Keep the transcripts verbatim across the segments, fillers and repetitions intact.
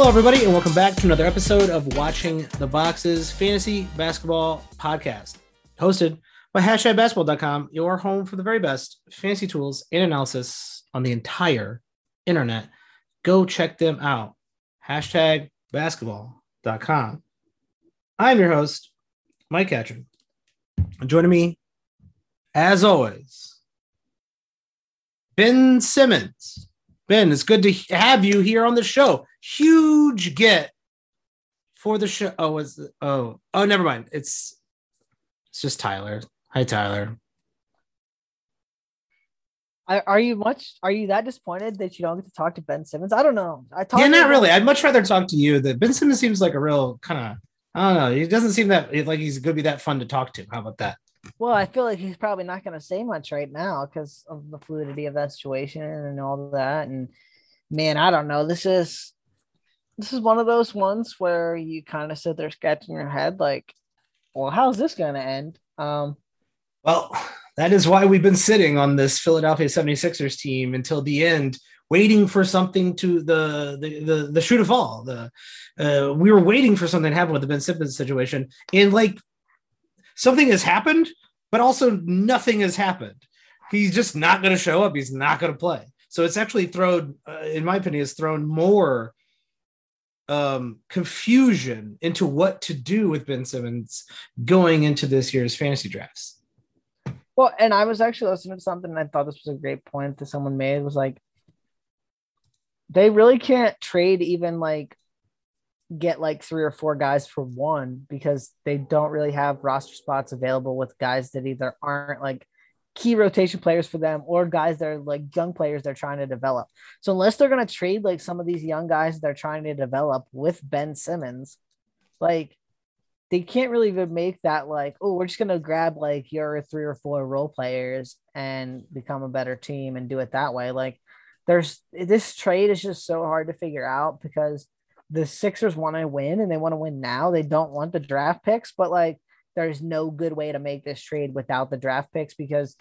Hello, everybody, and welcome back to another episode of Watching the Boxes Fantasy Basketball Podcast, hosted by Hashtag Basketball dot com, your home for the very best fantasy tools and analysis on the entire internet. Go check them out. Hashtag Basketball dot com. I'm your host, Mike Catcher. Joining me, as always, Ben Simmons. Ben, it's good to have you here on the show. Huge get for the show. Oh, is it, oh, oh, never mind. It's it's just Tyler. Hi, Tyler. Are you much? Are you that disappointed that you don't get to talk to Ben Simmons? I don't know. I talk. Yeah, not really. I'd much rather talk to you. That Ben Simmons seems like a real kind of. I don't know. He doesn't seem that like he's going to be that fun to talk to. How about that? Well, I feel like he's probably not going to say much right now because of the fluidity of that situation and all that. And man, I don't know. This is this is one of those ones where you kind of sit there scratching your head, like, well, how's this going to end? Um, well, that is why we've been sitting on this Philadelphia seventy-sixers team until the end, waiting for something to the the the, the shoe to fall. The uh, we were waiting for something to happen with the Ben Simmons situation, and like. Something has happened, but also nothing has happened. He's just not going to show up. He's not going to play. So it's actually thrown, uh, in my opinion, it's thrown more um, confusion into what to do with Ben Simmons going into this year's fantasy drafts. Well, and I was actually listening to something, and I thought this was a great point that someone made. It was like, they really can't trade even like, get like three or four guys for one because they don't really have roster spots available with guys that either aren't like key rotation players for them or guys that are like young players they're trying to develop. So unless they're going to trade like some of these young guys they're trying to develop with Ben Simmons, like they can't really even make that like, oh, we're just going to grab like your three or four role players and become a better team and do it that way. Like there's this trade is just so hard to figure out because the Sixers want to win and they want to win now. They don't want the draft picks, but like, there's no good way to make this trade without the draft picks because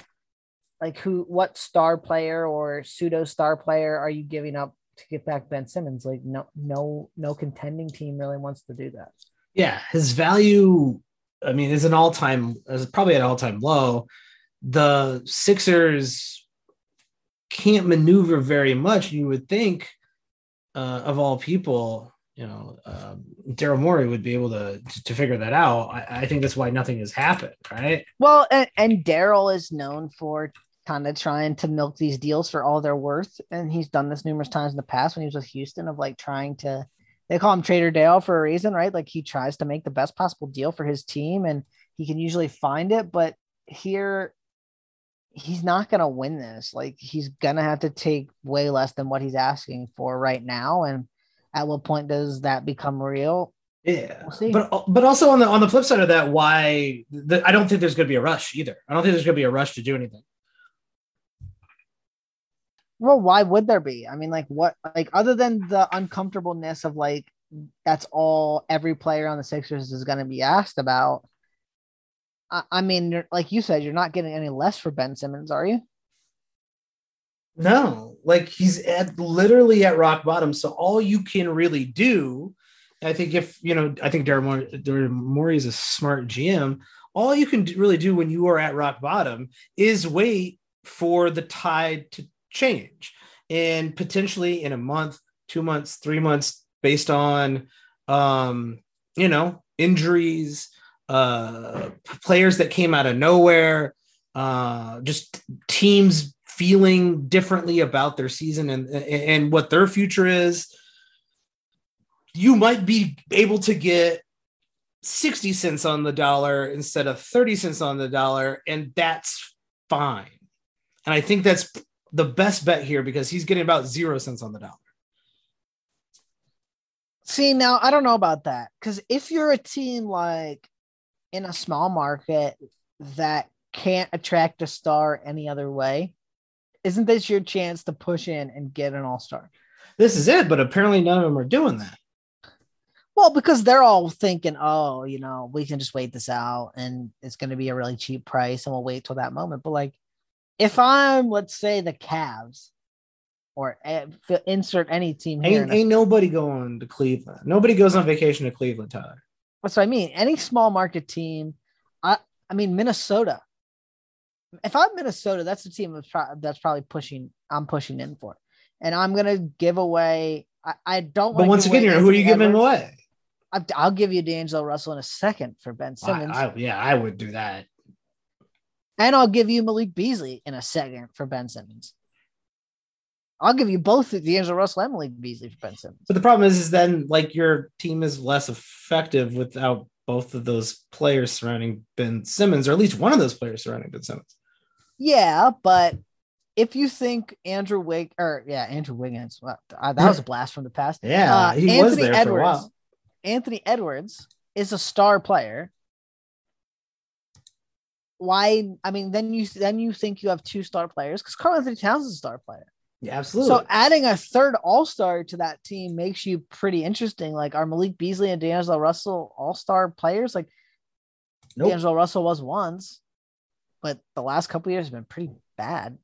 like who, what star player or pseudo star player are you giving up to get back Ben Simmons? Like no, no, no contending team really wants to do that. Yeah. His value, I mean, is an all time, is probably at all time low. The Sixers can't maneuver very much. You would think uh, of all people, you know, uh, Daryl Morey would be able to to figure that out. I, I think that's why nothing has happened, right? Well, and, and Daryl is known for kind of trying to milk these deals for all they're worth, and he's done this numerous times in the past when he was with Houston of like trying to. They call him Trader Daryl for a reason, right? Like he tries to make the best possible deal for his team, and he can usually find it. But here, he's not going to win this. Like he's going to have to take way less than what he's asking for right now. And at what point does that become real? Yeah. We'll see. But, but also on the, on the flip side of that, why the, I don't think there's going to be a rush either. I don't think there's going to be a rush to do anything. Well, why would there be? I mean, like what, like other than the uncomfortableness of like, that's all every player on the Sixers is going to be asked about. I mean, like you said, you're not getting any less for Ben Simmons, are you? No, like he's at literally at rock bottom. So all you can really do, I think if, you know, I think Daryl Morey is a smart G M. All you can really do when you are at rock bottom is wait for the tide to change. And potentially in a month, two months, three months, based on, um, you know, injuries, Uh, players that came out of nowhere, uh, just teams feeling differently about their season and, and and what their future is. You might be able to get sixty cents on the dollar instead of thirty cents on the dollar, and that's fine. And I think that's the best bet here because he's getting about zero cents on the dollar. See, now I don't know about that because if you're a team like in a small market that can't attract a star any other way, isn't this your chance to push in and get an all-star? This is it, but apparently none of them are doing that. Well, because they're all thinking, oh, you know, we can just wait this out and it's going to be a really cheap price and we'll wait till that moment. But like, if I'm, let's say the Cavs or insert any team here. Ain't, ain't nobody going to Cleveland. Nobody goes on vacation to Cleveland, Tyler. That's what I mean. Any small market team. I, I mean, Minnesota. If I'm Minnesota, that's the team that's, pro- that's probably pushing. I'm pushing in for, and I'm gonna give away. I, I don't. But once again, here, who are you Edwards. giving away? I, I'll give you D'Angelo Russell in a second for Ben Simmons. I, I, yeah, I would do that. And I'll give you Malik Beasley in a second for Ben Simmons. I'll give you both D'Angelo Russell and Malik Beasley for Ben Simmons. But the problem is, is then like your team is less effective without both of those players surrounding Ben Simmons, or at least one of those players surrounding Ben Simmons. Yeah, but if you think Andrew Wig or yeah, Andrew Wiggins, well, that was a blast from the past. Yeah, uh, he Anthony was there Edwards, for a while. Anthony Edwards is a star player. Why? I mean, then you then you think you have two star players because Karl-Anthony Towns is a star player. Yeah, absolutely. So adding a third all-star to that team makes you pretty interesting. Like, are Malik Beasley and D'Angelo Russell all-star players? Like, nope. D'Angelo Russell was once, but the last couple of years have been pretty bad.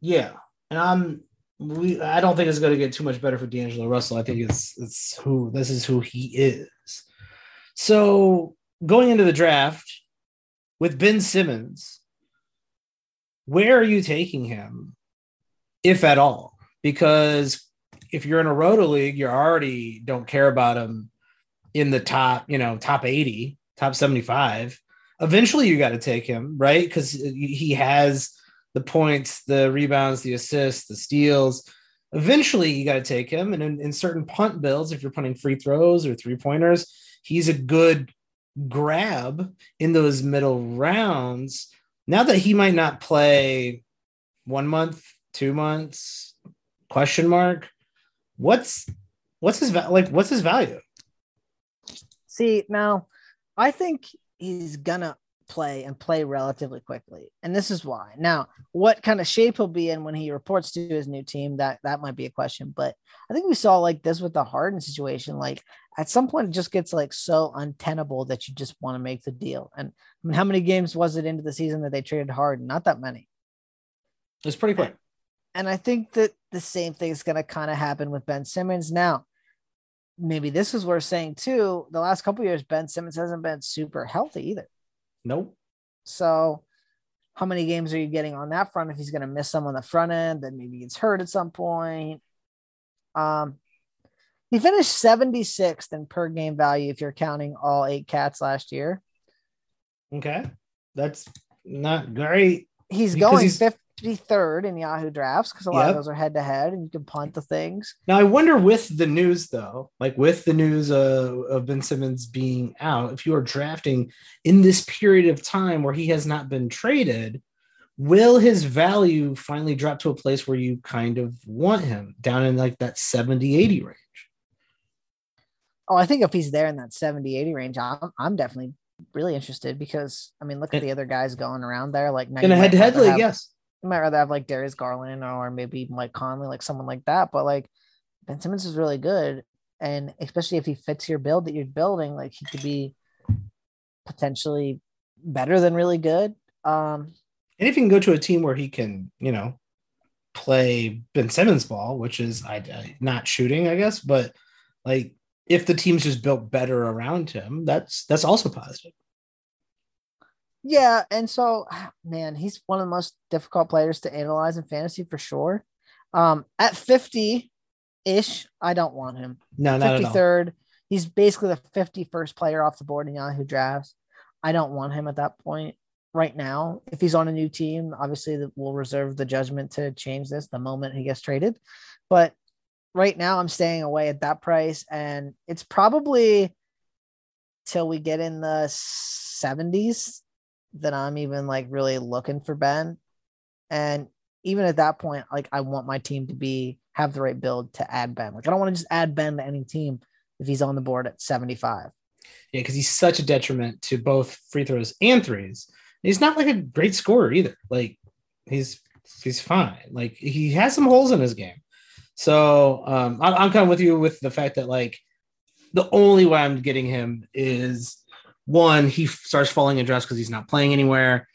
Yeah, and I'm we. I don't think it's going to get too much better for D'Angelo Russell. I think it's it's who this is who he is. So going into the draft with Ben Simmons, where are you taking him? If at all, because if you're in a roto league, you already don't care about him in the top, you know, top eighty, top seventy-five. Eventually you got to take him, right? Because he has the points, the rebounds, the assists, the steals. Eventually you got to take him. And in, in certain punt builds, if you're punting free throws or three pointers, he's a good grab in those middle rounds. Now that he might not play one month, two months, question mark. What's what's his like? What's his value? See, now I think he's gonna play and play relatively quickly, and this is why. Now, what kind of shape he'll be in when he reports to his new team, that that might be a question. But I think we saw like this with the Harden situation. Like at some point, it just gets like so untenable that you just want to make the deal. And I mean, how many games was it into the season that they traded Harden? Not that many. It was pretty quick. And, And I think that the same thing is going to kind of happen with Ben Simmons. Now, maybe this is worth saying too. The last couple of years, Ben Simmons hasn't been super healthy either. Nope. So how many games are you getting on that front? If he's going to miss some on the front end, then maybe he gets hurt at some point. Um, he finished seventy-sixth in per game value if you're counting all eight cats last year. Okay. That's not great. He's going he's- fifty. fifty-third in Yahoo drafts because a lot yep. of those are head to head and you can punt the things. Now I wonder with the news though, like with the news uh, of Ben Simmons being out, if you are drafting in this period of time where he has not been traded, will his value finally drop to a place where you kind of want him down in like that seventy eighty range? Oh, I think if he's there in that seventy eighty range, I'm, I'm definitely really interested because I mean, look at and, the other guys going around there. Like in a head to head league, yes. You might rather have like Darius Garland or maybe Mike Conley, like someone like that. But like Ben Simmons is really good. And especially if he fits your build that you're building, like he could be potentially better than really good. Um, and if you can go to a team where he can, you know, play Ben Simmons ball, which is I, I, not shooting, I guess. But like if the team's just built better around him, that's that's also positive. Yeah, and so, man, he's one of the most difficult players to analyze in fantasy for sure. Um, at fifty-ish, I don't want him. No, not fifty-third, at all. He's basically the fifty-first player off the board in Yahoo drafts. I don't want him at that point right now. If he's on a new team, obviously we'll reserve the judgment to change this the moment he gets traded. But right now I'm staying away at that price, and it's probably till we get in the seventies. That I'm even like really looking for Ben. And even at that point, like I want my team to be, have the right build to add Ben. Like I don't want to just add Ben to any team if he's on the board at seventy-five. Yeah. Cause he's such a detriment to both free throws and threes. He's not like a great scorer either. Like he's, he's fine. Like he has some holes in his game. So um, I'm, I'm kind of with you with the fact that like the only way I'm getting him is one, he starts falling in drafts because he's not playing anywhere.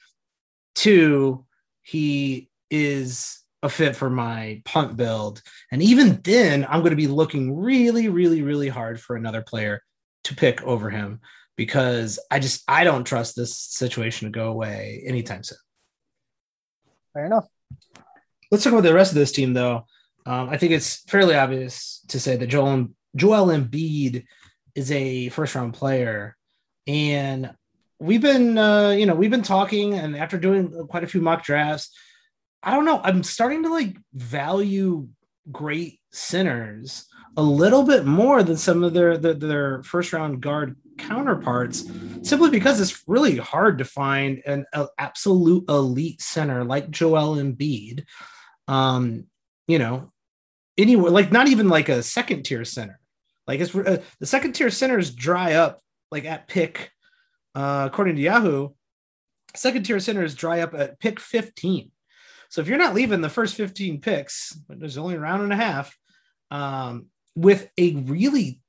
Two, he is a fit for my punt build. And even then, I'm going to be looking really, really, really hard for another player to pick over him, because I just, I don't trust this situation to go away anytime soon. Fair enough. Let's talk about the rest of this team, though. Um, I think it's fairly obvious to say that Joel, Joel Embiid is a first-round player. And we've been, uh, you know, we've been talking, and after doing quite a few mock drafts, I don't know, I'm starting to like value great centers a little bit more than some of their, their, their first-round guard counterparts, simply because it's really hard to find an uh, absolute elite center like Joel Embiid. Um, you know, anywhere, like not even like a second tier center. Like it's uh, the second tier centers dry up like at pick, uh, according to Yahoo, second tier centers dry up at pick fifteen. So if you're not leaving the first fifteen picks, but there's only a round and a half, um, with a really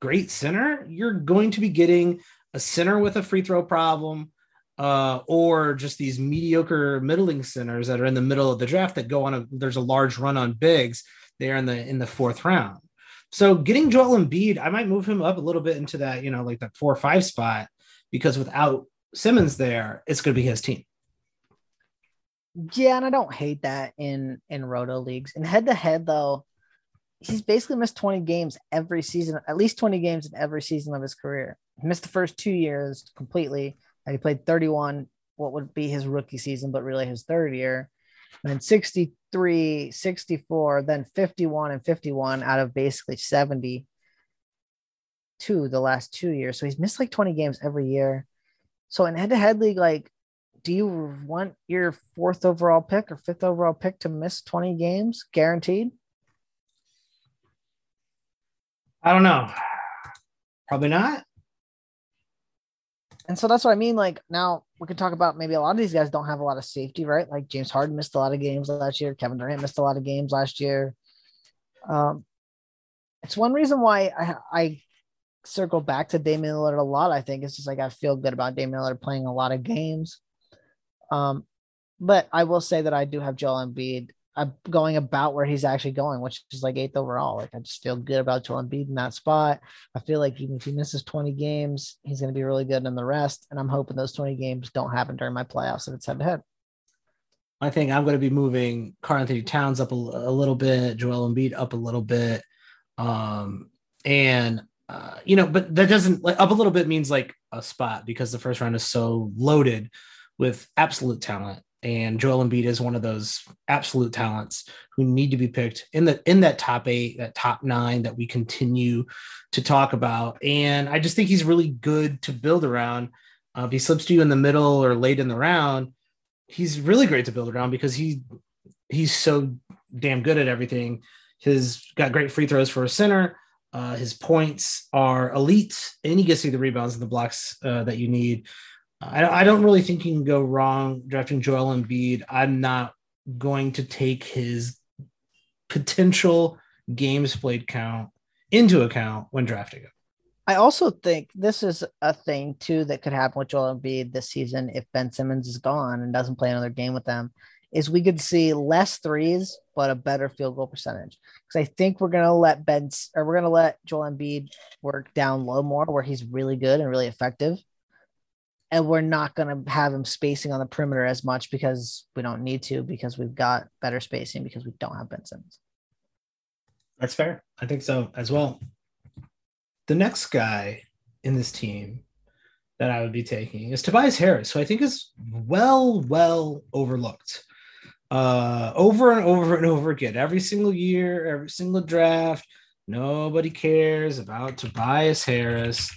great center, you're going to be getting a center with a free throw problem, uh, or just these mediocre middling centers that are in the middle of the draft that go on a, there's a large run on bigs. They are in the, in the fourth round. So getting Joel Embiid, I might move him up a little bit into that, you know, like that four or five spot, because without Simmons there, it's going to be his team. Yeah. And I don't hate that in, in roto leagues. And head to head though, he's basically missed twenty games every season, at least twenty games in every season of his career. He missed the first two years completely. He played thirty-one, what would be his rookie season, but really his third year. And then sixty-three, sixty-four, then fifty-one and fifty-one out of basically seventy-two the last two years. So he's missed like twenty games every year. So in head-to-head league, like, do you want your fourth overall pick or fifth overall pick to miss twenty games guaranteed? I don't know. Probably not. And so that's what I mean. Like, now we can talk about maybe a lot of these guys don't have a lot of safety, right? Like James Harden missed a lot of games last year. Kevin Durant missed a lot of games last year. Um, it's one reason why I, I circle back to Damian Lillard a lot. I think it's just like I feel good about Damian Lillard playing a lot of games. Um, but I will say that I do have Joel Embiid I'm going about where he's actually going, which is like eighth overall. Like I just feel good about Joel Embiid in that spot. I feel like even if he misses twenty games, he's going to be really good in the rest. And I'm hoping those twenty games don't happen during my playoffs if it's head to head. I think I'm going to be moving Karl-Anthony Towns up a, a little bit, Joel Embiid up a little bit. Um, and, uh, you know, but that doesn't like up a little bit means like a spot, because the first round is so loaded with absolute talent. And Joel Embiid is one of those absolute talents who need to be picked in the in that top eight, that top nine that we continue to talk about. And I just think he's really good to build around. Uh, if he slips to you in the middle or late in the round, he's really great to build around because he he's so damn good at everything. He's got great free throws for a center. Uh, his points are elite, and he gets you the rebounds and the blocks uh, that you need. I don't really think you can go wrong drafting Joel Embiid. I'm not going to take his potential games played count into account when drafting him. I also think this is a thing, too, that could happen with Joel Embiid this season if Ben Simmons is gone and doesn't play another game with them, is we could see less threes, but a better field goal percentage. Because I think we're going to let Ben or we're going to let Joel Embiid work down low more where he's really good and really effective. And we're not going to have him spacing on the perimeter as much because we don't need to, because we've got better spacing because we don't have Ben Simmons. That's fair. I think so as well. The next guy in this team that I would be taking is Tobias Harris, who I think is well, well overlooked. Uh, over and over and over again, every single year, every single draft, nobody cares about Tobias Harris.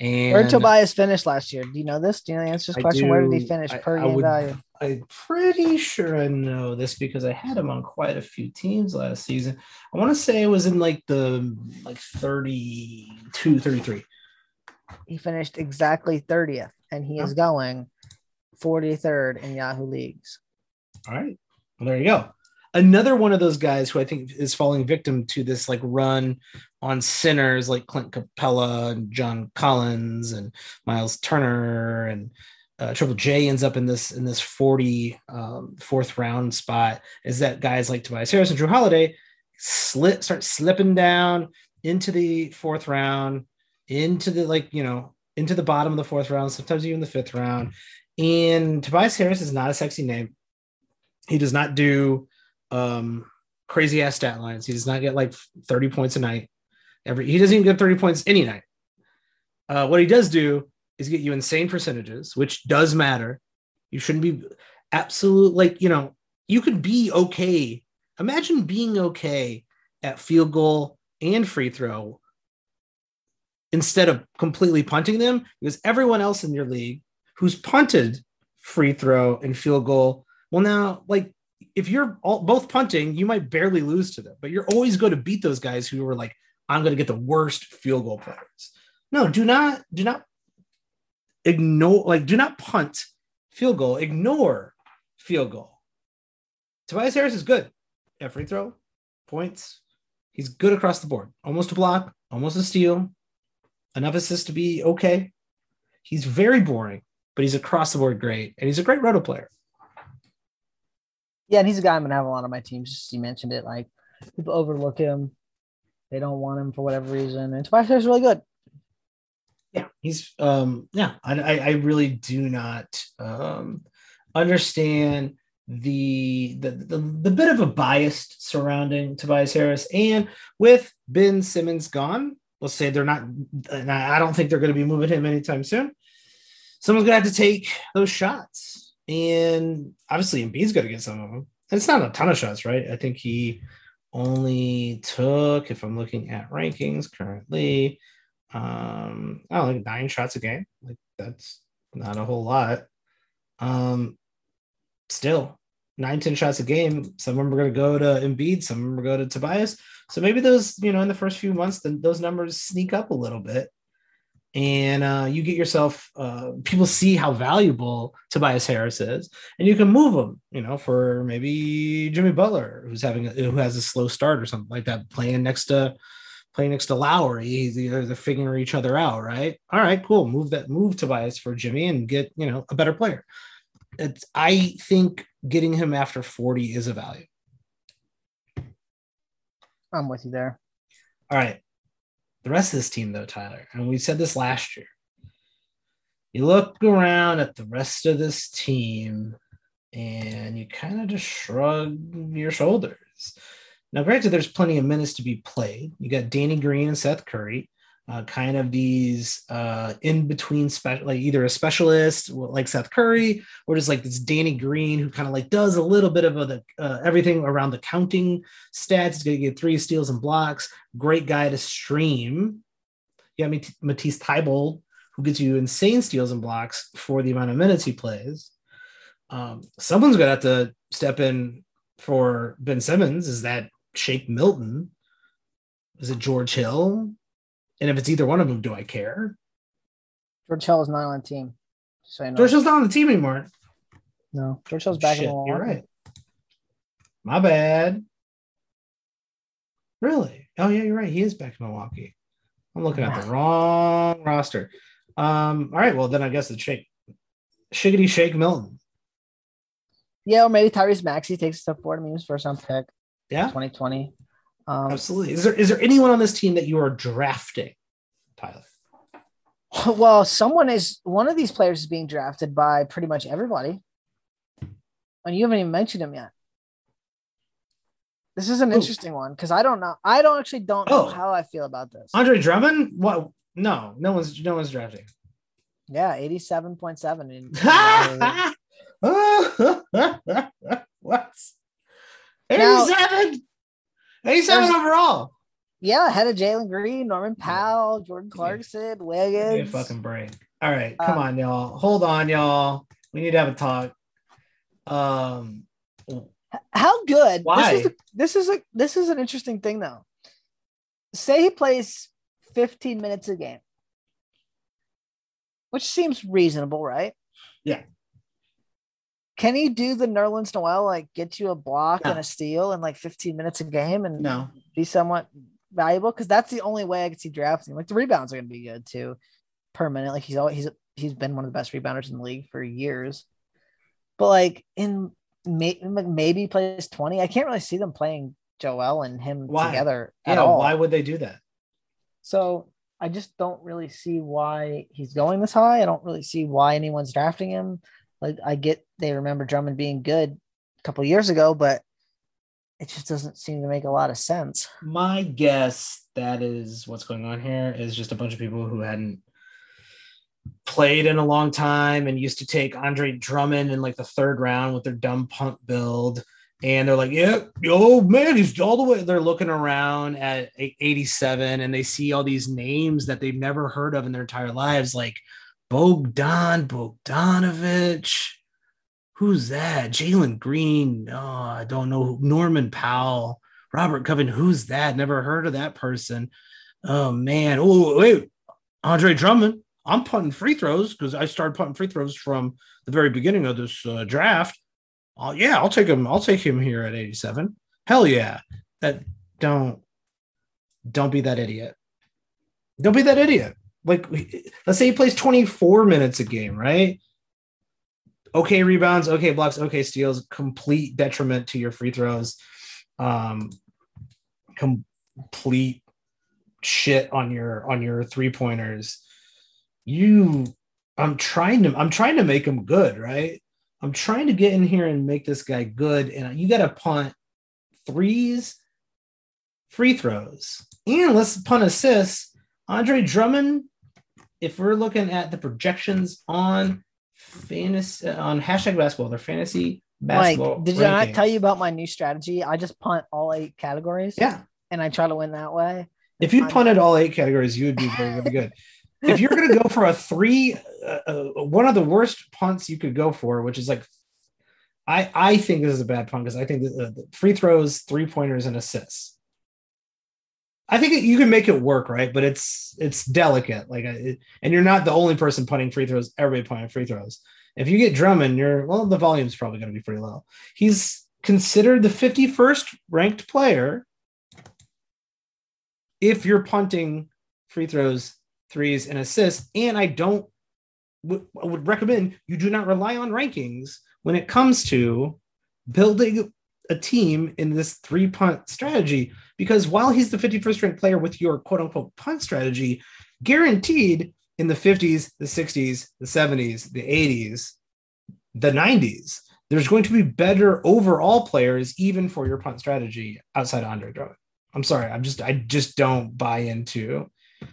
And where did Tobias finish last year? Do you know this? Do you know the answer to this question? Do. Where did he finish I, per I game would, value? I'm pretty sure I know this because I had him on quite a few teams last season. I want to say it was in like the like thirty-two, thirty-three. He finished exactly thirtieth, and he oh. is going forty-third in Yahoo leagues. All right. Well, there you go. Another one of those guys who I think is falling victim to this like run on centers like Clint Capella and John Collins and Miles Turner and uh, Triple J ends up in this in this forty um, fourth round spot is that guys like Tobias Harris and Drew Holiday slip start slipping down into the fourth round, into the like you know into the bottom of the fourth round, sometimes even the fifth round. And Tobias Harris is not a sexy name. He does not do um, crazy ass stat lines. He does not get like thirty points a night. Every he doesn't even get thirty points any night. Uh, what he does do is get you insane percentages, which does matter. You shouldn't be absolute like, you know, you could be okay. Imagine being okay at field goal and free throw instead of completely punting them, because everyone else in your league who's punted free throw and field goal, well, now, like, if you're all, both punting, you might barely lose to them, but you're always going to beat those guys who were like, I'm going to get the worst field goal players. No, do not, do not ignore, like, do not punt field goal, ignore field goal. Tobias Harris is good at free throw, points. He's good across the board, almost a block, almost a steal, enough assists to be okay. He's very boring, but he's across the board great, and he's a great roto player. Yeah, and he's a guy I'm going to have a lot of my teams. Just you mentioned it, like, people overlook him. They don't want him for whatever reason, and Tobias Harris is really good. Yeah, he's um, – yeah, I, I really do not um, understand the the, the the bit of a bias surrounding Tobias Harris. And with Ben Simmons gone, let's say they're not – and I don't think they're going to be moving him anytime soon. Someone's going to have to take those shots. And obviously Embiid's going to get some of them. And it's not a ton of shots, right? I think he only took, if I'm looking at rankings currently – Um, I don't know, like nine shots a game. Like, that's not a whole lot. Um, still nine, ten shots a game. Some of them are going to go to Embiid. Some of them are going to Tobias. So maybe those, you know, in the first few months, then those numbers sneak up a little bit, and uh, you get yourself. Uh, people see how valuable Tobias Harris is, and you can move him. You know, for maybe Jimmy Butler, who's having a, who has a slow start or something like that, playing next to. Playing next to Lowry, they're figuring each other out, right? All right, cool. Move that, move Tobias for Jimmy and get, you know, a better player. It's, I think getting him after forty is a value. I'm with you there. All right. The rest of this team, though, Tyler, and we said this last year. You look around at the rest of this team and you kind of just shrug your shoulders. Now, granted, there's plenty of minutes to be played. You got Danny Green and Seth Curry, uh, kind of these uh, in-between, spe- like either a specialist like Seth Curry or just like this Danny Green who kind of like does a little bit of a, the, uh, everything around the counting stats. He's going to get three steals and blocks. Great guy to stream. You got Mat- Matisse Thybulle, who gets you insane steals and blocks for the amount of minutes he plays. Um, someone's going to have to step in for Ben Simmons. Is that Shaq Milton? Is it George Hill? And if it's either one of them, do I care? George Hill is not on the team. So George Hill's not on the team anymore. No, George Hill's back Shit, in the You're right. My bad. Really? Oh yeah, you're right. He is back in Milwaukee. I'm looking at the wrong roster. Um, all right. Well, then I guess it's Shaq. Shiggity Shaq Milton. Yeah, or maybe Tyrese Maxey takes a step forward. I mean, his first round pick. Yeah, twenty twenty. Um, Absolutely. Is there is there anyone on this team that you are drafting, Tyler? Well, someone is one of these players is being drafted by pretty much everybody, and you haven't even mentioned him yet. This is an Ooh. interesting one because I don't know. I don't actually don't know oh. how I feel about this. Andre Drummond? What? No, no one's no one's drafting. Yeah, eighty-seven point seven. What? eighty-seven, now, eighty-seven overall. Yeah, ahead of Jalen Green, Norman Powell, Jordan Clarkson, Wiggins. Give me a fucking break. All right, come um, on, y'all. Hold on, y'all. We need to have a talk. Um, how good? Why? This is a, this is a this is an interesting thing though. Say he plays fifteen minutes a game, which seems reasonable, right? Yeah. Can he do the Nerlens Noel, like get you a block no. and a steal in like fifteen minutes a game and no. be somewhat valuable? Because that's the only way I could see drafting. Like the rebounds are going to be good too, per minute. Like he's always he's he's been one of the best rebounders in the league for years. But like in may, maybe plays twenty. I can't really see them playing Joel and him why? together at yeah, all. Why would they do that? So I just don't really see why he's going this high. I don't really see why anyone's drafting him. Like I get they remember Drummond being good a couple of years ago, but it just doesn't seem to make a lot of sense. My guess that is what's going on here is just a bunch of people who hadn't played in a long time and used to take Andre Drummond in like the third round with their dumb pump build. And they're like, yeah, oh man, he's all the way. They're looking around at eighty-seven and they see all these names that they've never heard of in their entire lives. Like Bogdan Bogdanovic. Who's that? Jalen Green. Oh, I don't know. Norman Powell, Robert Covington. Who's that? Never heard of that person. Oh man. Oh, wait, Andre Drummond. I'm punting free throws because I started punting free throws from the very beginning of this uh, draft. Oh yeah, I'll take him. I'll take him here at eighty-seven. Hell yeah! That don't don't be that idiot. Don't be that idiot. Like, let's say he plays twenty-four minutes a game, right? Okay, rebounds. Okay, blocks. Okay, steals. Complete detriment to your free throws. Um, complete shit on your on your three pointers. You, I'm trying to, I'm trying to make him good, right? I'm trying to get in here and make this guy good. And you got to punt threes, free throws, and let's punt assists. Andre Drummond, if we're looking at the projections on fantasy, on hashtag basketball, their fantasy basketball. Mike, did rankings. I not tell you about my new strategy? I just punt all eight categories. Yeah. And I try to win that way. If you punted all eight categories, you would be very, very good. If you're going to go for a three, uh, uh, one of the worst punts you could go for, which is like, I, I think this is a bad punt because I think the, uh, the free throws, three pointers, and assists. I think it, you can make it work, right? But it's it's delicate, like, it, and you're not the only person punting free throws. Everybody punting free throws. If you get Drummond, you're well, the volume's probably going to be pretty low. He's considered the fifty-first ranked player if you're punting free throws, threes, and assists, and I don't w- would recommend you do not rely on rankings when it comes to building a team in this three punt strategy, because while he's the fifty-first ranked player with your quote unquote punt strategy, guaranteed in the fifties, the sixties, the seventies, the eighties, the nineties, there's going to be better overall players even for your punt strategy outside of Andre Drummond. I'm sorry, I'm just I just don't buy into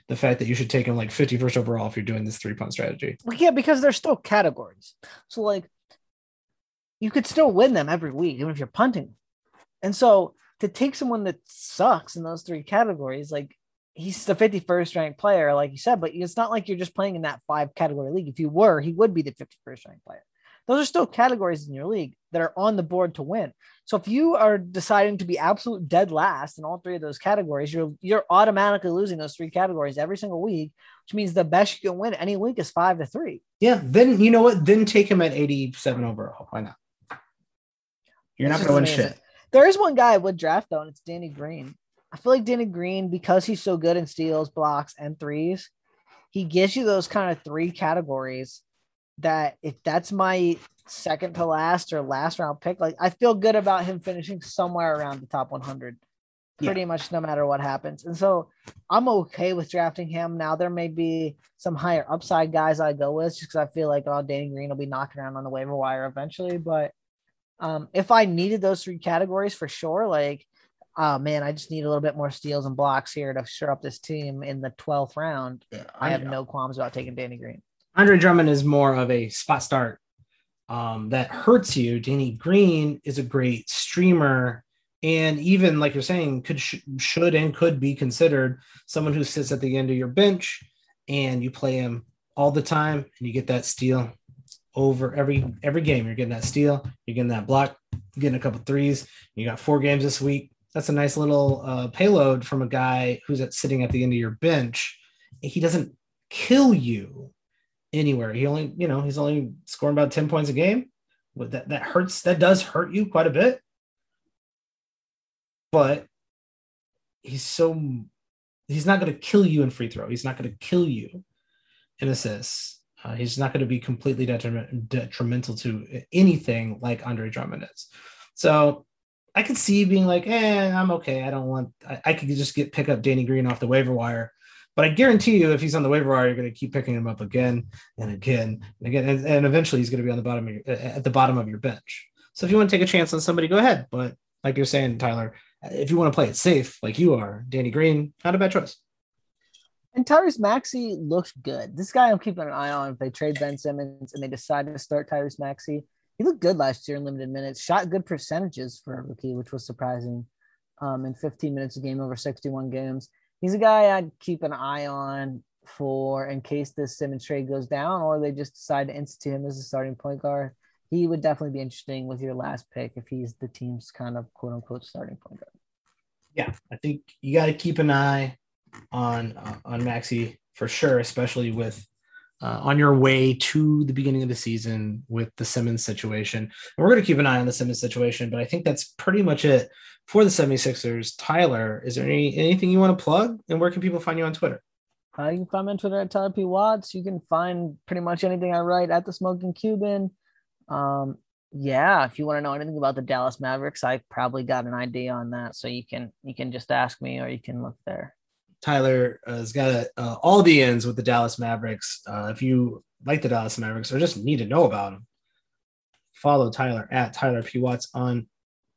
the fact that you should take him like fifty-first overall if you're doing this three punt strategy. Well, yeah, because there's still categories. So like you could still win them every week, even if you're punting. And so to take someone that sucks in those three categories, like he's the fifty-first ranked player, like you said, but it's not like you're just playing in that five category league. If you were, he would be the fifty-first ranked player. Those are still categories in your league that are on the board to win. So if you are deciding to be absolute dead last in all three of those categories, you're you're automatically losing those three categories every single week, which means the best you can win any week is five to three. Yeah, then you know what? Then take him at eighty-seven overall. Why not? You're That's not going to win shit. There is one guy I would draft though, and it's Danny Green. I feel like Danny Green, because he's so good in steals, blocks, and threes, he gives you those kind of three categories. That if that's my second to last or last round pick, like I feel good about him finishing somewhere around the top one hundred, pretty yeah. much no matter what happens. And so I'm okay with drafting him. Now there may be some higher upside guys I go with just because I feel like, oh, Danny Green will be knocking around on the waiver wire eventually. But um, if I needed those three categories for sure, like, oh man, I just need a little bit more steals and blocks here to shore up this team in the twelfth round. Yeah, I, I have no qualms about taking Danny Green. Andre Drummond is more of a spot start um, that hurts you. Danny Green is a great streamer and even, like you're saying, could sh- should and could be considered someone who sits at the end of your bench and you play him all the time and you get that steal over every every game. You're getting that steal. You're getting that block. You're getting a couple threes. You got four games this week. That's a nice little uh, payload from a guy who's at, sitting at the end of your bench. He doesn't kill you anywhere. He only, you know, he's only scoring about ten points a game. With that, that hurts. That does hurt you quite a bit. But he's so, he's not going to kill you in free throw. He's not going to kill you in assists. Uh, he's not going to be completely detriment, detrimental to anything like Andre Drummond is. So I could see being like, eh, I'm okay. I don't want, I, I could just get pick up Danny Green off the waiver wire. But I guarantee you, if he's on the waiver wire, you're going to keep picking him up again and again and again. And, and eventually he's going to be on the bottom of your, at the bottom of your bench. So if you want to take a chance on somebody, go ahead. But like you're saying, Tyler, if you want to play it safe, like you are, Danny Green, not a bad choice. And Tyrese Maxey looks good. This guy I'm keeping an eye on. If they trade Ben Simmons and they decide to start Tyrese Maxey, he looked good last year in limited minutes, shot good percentages for a rookie, which was surprising, um, in fifteen minutes a game over sixty-one games. He's a guy I'd keep an eye on for in case this Simmons trade goes down or they just decide to institute him as a starting point guard. He would definitely be interesting with your last pick if he's the team's kind of quote-unquote starting point guard. Yeah, I think you got to keep an eye on uh, on Maxey for sure, especially with uh, on your way to the beginning of the season with the Simmons situation. And we're going to keep an eye on the Simmons situation, but I think that's pretty much it for the 76ers. Tyler, is there any anything you want to plug, and where can people find you on Twitter? Uh, you can find me on Twitter at Tyler P. Watts. You can find pretty much anything I write at The Smoking Cuban. Um, yeah, if you want to know anything about the Dallas Mavericks, I probably got an idea on that. So you can, you can just ask me, or you can look there. Tyler uh, has got uh, all the ends with the Dallas Mavericks. Uh, if you like the Dallas Mavericks or just need to know about them, follow Tyler at Tyler P. Watts on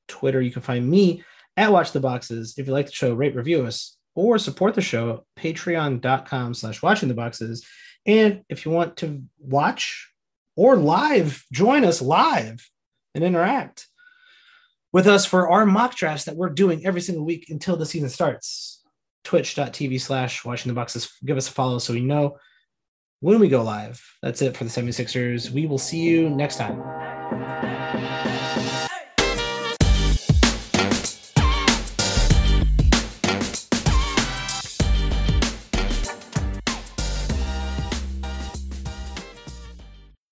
Twitter. You can find me at Watch the Boxes. If you like the show, rate, review us, or support the show, patreon.com slash watching the boxes. And if you want to watch or live, join us live and interact with us for our mock drafts that we're doing every single week until the season starts. Twitch.tv slash watching the boxes. Give us a follow so we know when we go live. That's it for the 76ers. We will see you next time.